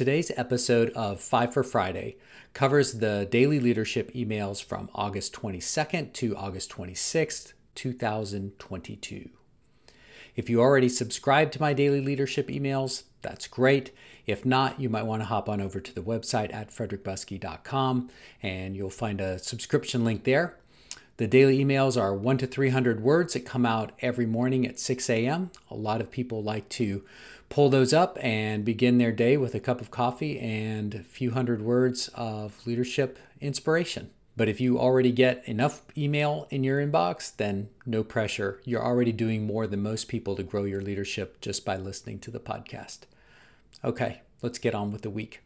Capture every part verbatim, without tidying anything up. Today's episode of Five for Friday covers the daily leadership emails from August twenty-second to August twenty-sixth, two thousand twenty-two. If you already subscribe to my daily leadership emails, that's great. If not, you might want to hop on over to the website at frederick buskey dot com and you'll find a subscription link there. The daily emails are one to three hundred words that come out every morning at six a.m. A lot of people like to pull those up and begin their day with a cup of coffee and a few hundred words of leadership inspiration. But if you already get enough email in your inbox, then no pressure. You're already doing more than most people to grow your leadership just by listening to the podcast. Okay, let's get on with the week.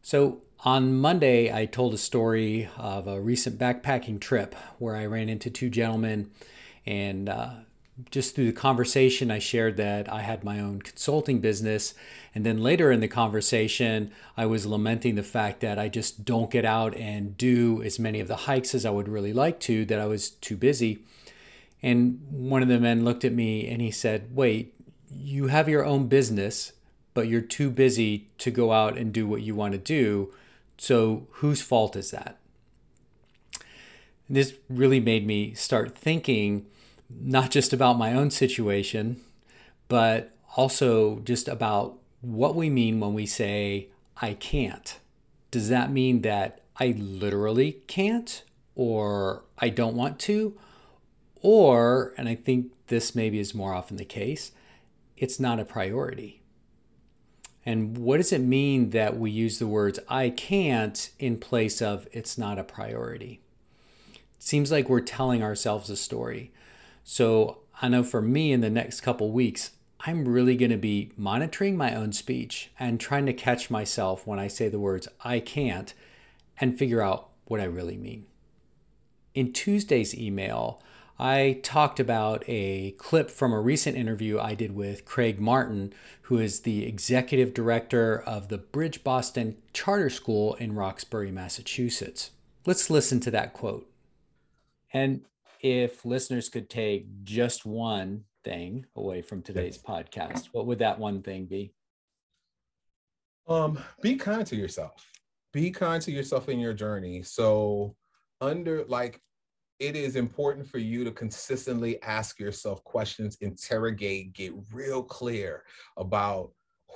So on Monday, I told a story of a recent backpacking trip where I ran into two gentlemen, and uh, just through the conversation, I shared that I had my own consulting business. And then later in the conversation, I was lamenting the fact that I just don't get out and do as many of the hikes as I would really like to, that I was too busy. And one of the men looked at me and he said, "Wait, you have your own business, but you're too busy to go out and do what you want to do. So whose fault is that?" And this really made me start thinking, not just about my own situation, but also just about what we mean when we say, "I can't." Does that mean that I literally can't, or I don't want to? Or, and I think this maybe is more often the case, it's not a priority. And what does it mean that we use the words "I can't" in place of "it's not a priority"? It seems like we're telling ourselves a story. So I know for me in the next couple weeks, I'm really going to be monitoring my own speech and trying to catch myself when I say the words "I can't" and figure out what I really mean. In Tuesday's email, I talked about a clip from a recent interview I did with Craig Martin, who is the executive director of the Bridge Boston Charter School in Roxbury, Massachusetts. Let's listen to that quote. And if listeners could take just one thing away from today's podcast, what would that one thing be? Um, be kind to yourself. Be kind to yourself in your journey. So under like, it is important for you to consistently ask yourself questions, interrogate, get real clear about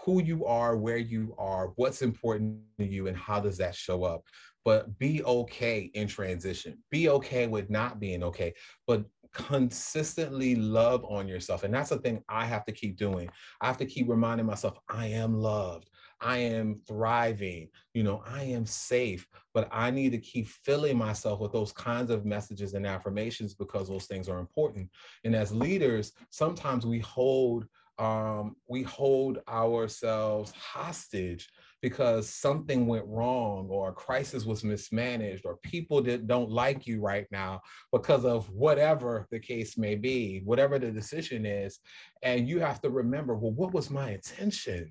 who you are, where you are, what's important to you, and how does that show up. But be okay in transition. Be okay with not being okay, but consistently love on yourself. And that's the thing I have to keep doing. I have to keep reminding myself, I am loved. I am thriving, you know, I am safe, but I need to keep filling myself with those kinds of messages and affirmations because those things are important. And as leaders, sometimes we hold, um, we hold ourselves hostage because something went wrong or a crisis was mismanaged or people that don't like you right now because of whatever the case may be, whatever the decision is. And you have to remember, well, what was my intention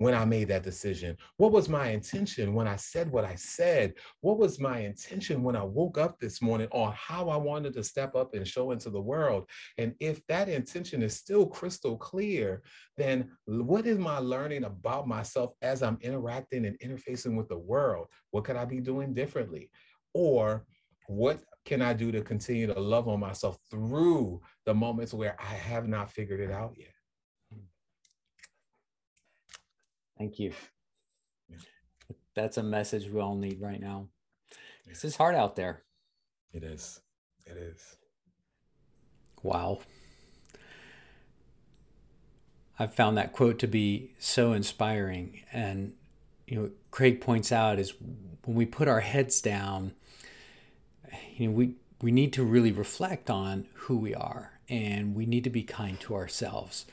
when I made that decision? What was my intention when I said what I said? What was my intention when I woke up this morning on how I wanted to step up and show into the world? And if that intention is still crystal clear, then what is my learning about myself as I'm interacting and interfacing with the world? What could I be doing differently? Or what can I do to continue to love on myself through the moments where I have not figured it out yet? Thank you. That's a message we all need right now. Yeah. This is hard out there. It is. It is. Wow. I've found that quote to be so inspiring. And, you know, Craig points out is when we put our heads down, you know, we, we need to really reflect on who we are, and we need to be kind to ourselves,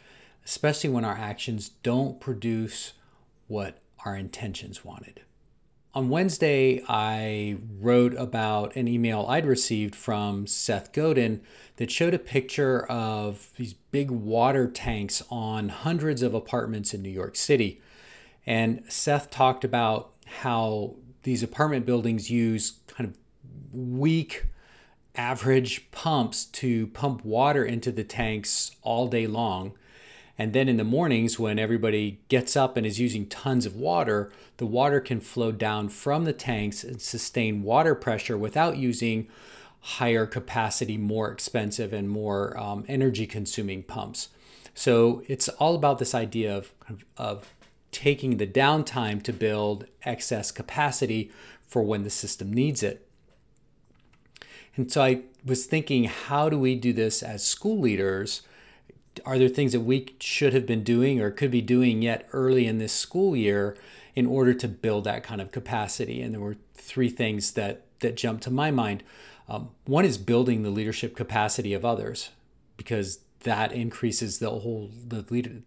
especially when our actions don't produce what our intentions wanted. On Wednesday, I wrote about an email I'd received from Seth Godin that showed a picture of these big water tanks on hundreds of apartments in New York City. And Seth talked about how these apartment buildings use kind of weak average pumps to pump water into the tanks all day long. And then in the mornings when everybody gets up and is using tons of water, the water can flow down from the tanks and sustain water pressure without using higher capacity, more expensive and more um, energy consuming pumps. So it's all about this idea of, of taking the downtime to build excess capacity for when the system needs it. And so I was thinking, how do we do this as school leaders? Are there things that we should have been doing or could be doing yet early in this school year in order to build that kind of capacity? And there were three things that that jumped to my mind. Um, one is building the leadership capacity of others, because that increases the whole the leader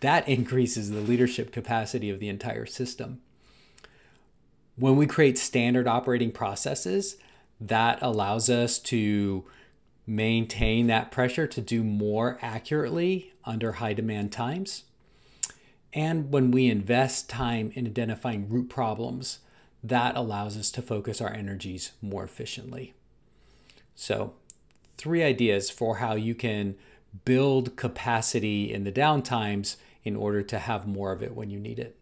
that increases the leadership capacity of the entire system. When we create standard operating processes, that allows us to maintain that pressure to do more accurately under high demand times. And when we invest time in identifying root problems, that allows us to focus our energies more efficiently. So, three ideas for how you can build capacity in the downtimes in order to have more of it when you need it.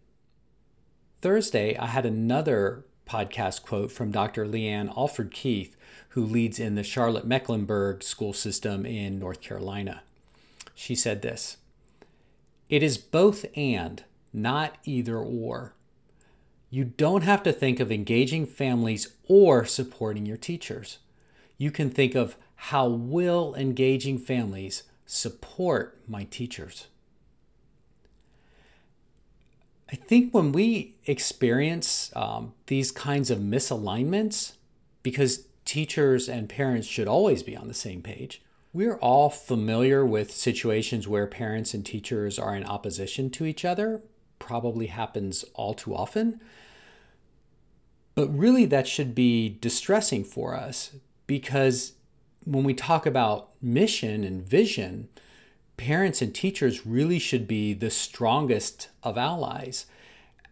Thursday, I had another podcast quote from Doctor Leigh Ann Alford-Keith, who leads in the Charlotte-Mecklenburg school system in North Carolina. She said this: "It is both and, not either or. You don't have to think of engaging families or supporting your teachers. You can think of, how will engaging families support my teachers?" I think when we experience um, these kinds of misalignments, because teachers and parents should always be on the same page, we're all familiar with situations where parents and teachers are in opposition to each other. Probably happens all too often. But really that should be distressing for us, because when we talk about mission and vision, parents and teachers really should be the strongest of allies.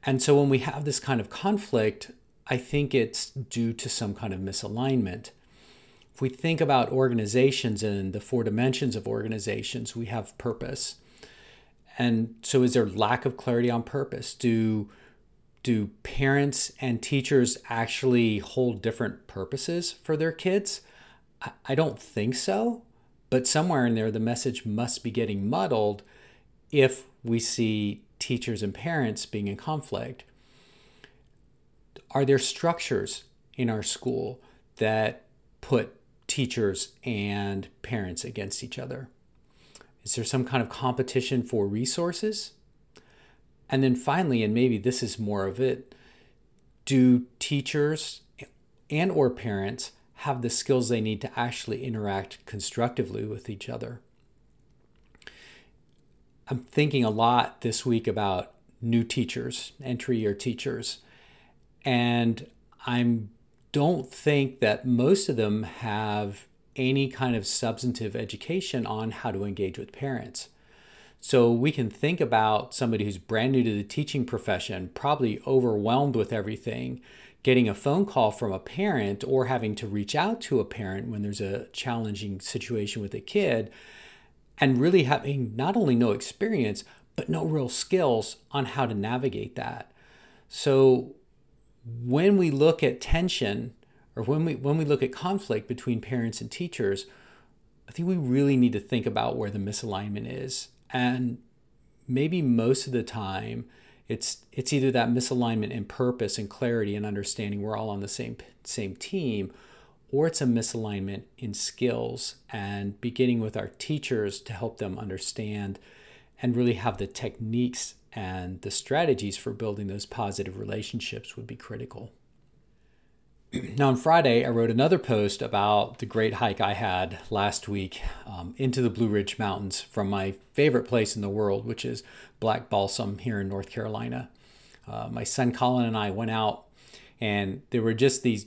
And so when we have this kind of conflict, I think it's due to some kind of misalignment. If we think about organizations and the four dimensions of organizations, we have purpose. And so is there lack of clarity on purpose? Do, do parents and teachers actually hold different purposes for their kids? I don't think so, but somewhere in there, the message must be getting muddled if we see teachers and parents being in conflict. Are there structures in our school that put teachers and parents against each other? Is there some kind of competition for resources? And then finally, and maybe this is more of it, do teachers and or parents have the skills they need to actually interact constructively with each other? I'm thinking a lot this week about new teachers, entry year teachers, and I don't think that most of them have any kind of substantive education on how to engage with parents. So we can think about somebody who's brand new to the teaching profession, probably overwhelmed with everything, getting a phone call from a parent or having to reach out to a parent when there's a challenging situation with a kid, and really having not only no experience, but no real skills on how to navigate that. So when we look at tension, or when we when we look at conflict between parents and teachers, I think we really need to think about where the misalignment is. And maybe most of the time, it's it's either that misalignment in purpose and clarity and understanding we're all on the same same team, or it's a misalignment in skills and beginning with our teachers to help them understand and really have the techniques and the strategies for building those positive relationships would be critical. Now, on Friday, I wrote another post about the great hike I had last week um, into the Blue Ridge Mountains from my favorite place in the world, which is Black Balsam here in North Carolina. Uh, my son Colin and I went out, and there were just these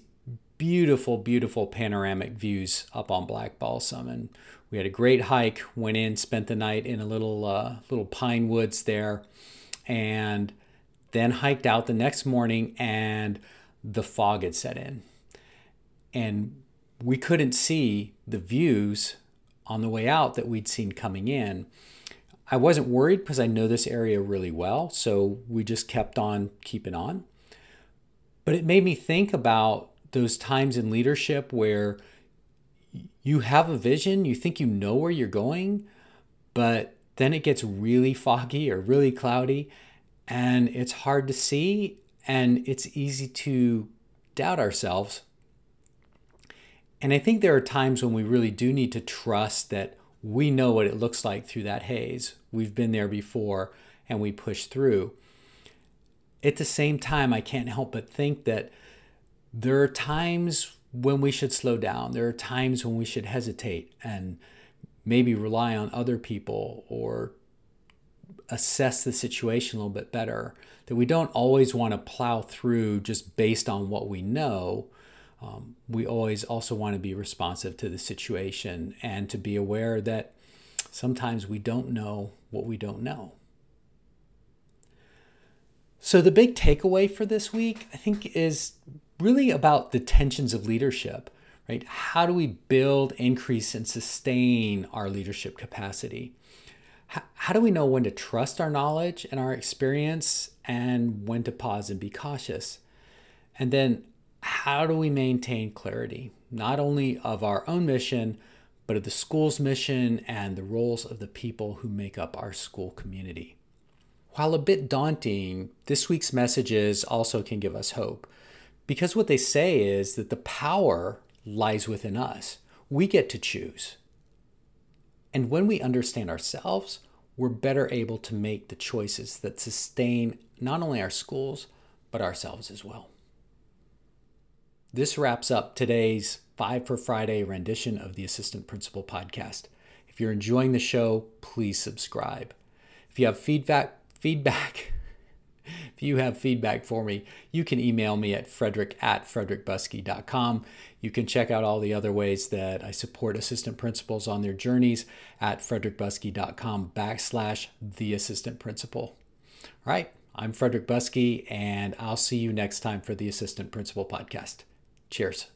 beautiful, beautiful panoramic views up on Black Balsam. And we had a great hike, went in, spent the night in a little, uh, little pine woods there, and then hiked out the next morning, and the fog had set in and we couldn't see the views on the way out that we'd seen coming in. I wasn't worried because I know this area really well, so we just kept on keeping on. But it made me think about those times in leadership where you have a vision, you think you know where you're going, but then it gets really foggy or really cloudy, and it's hard to see, and it's easy to doubt ourselves. And I think there are times when we really do need to trust that we know what it looks like through that haze. We've been there before, and we push through. At the same time, I can't help but think that there are times when we should slow down. There are times when we should hesitate and maybe rely on other people or assess the situation a little bit better, that we don't always want to plow through just based on what we know. Um, we always also want to be responsive to the situation and to be aware that sometimes we don't know what we don't know. So the big takeaway for this week, I think, is really about the tensions of leadership. Right? How do we build, increase, and sustain our leadership capacity? How, how do we know when to trust our knowledge and our experience and when to pause and be cautious? And then how do we maintain clarity, not only of our own mission, but of the school's mission and the roles of the people who make up our school community? While a bit daunting, this week's messages also can give us hope, because what they say is that the power lies within us. We get to choose. And when we understand ourselves, we're better able to make the choices that sustain not only our schools, but ourselves as well. This wraps up today's Five for Friday rendition of the Assistant Principal Podcast. If you're enjoying the show, please subscribe. If you have feedback, feedback, if you have feedback for me, you can email me at frederick at frederick buskey dot com. You can check out all the other ways that I support assistant principals on their journeys at frederickbuskey.com backslash the assistant principal. All right, I'm Frederick Buskey, and I'll see you next time for the Assistant Principal Podcast. Cheers.